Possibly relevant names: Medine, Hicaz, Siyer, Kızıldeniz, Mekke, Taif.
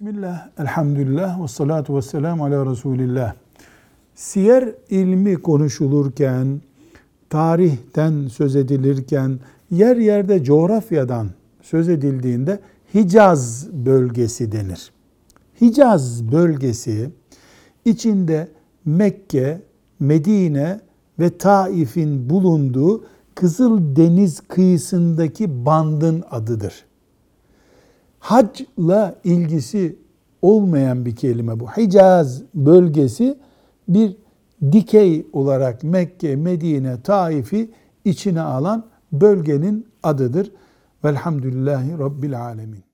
Bismillah, elhamdülillah ve salatu ve selamu ala Resulillah. Siyer ilmi konuşulurken, tarihten söz edilirken, yer yerde coğrafyadan söz edildiğinde Hicaz bölgesi denir. Hicaz bölgesi içinde Mekke, Medine ve Taif'in bulunduğu Kızıldeniz kıyısındaki bandın adıdır. Hac'la ilgisi olmayan bir kelime bu. Hicaz bölgesi bir dikey olarak Mekke, Medine, Taif'i içine alan bölgenin adıdır. Velhamdülillahi Rabbil Alemin.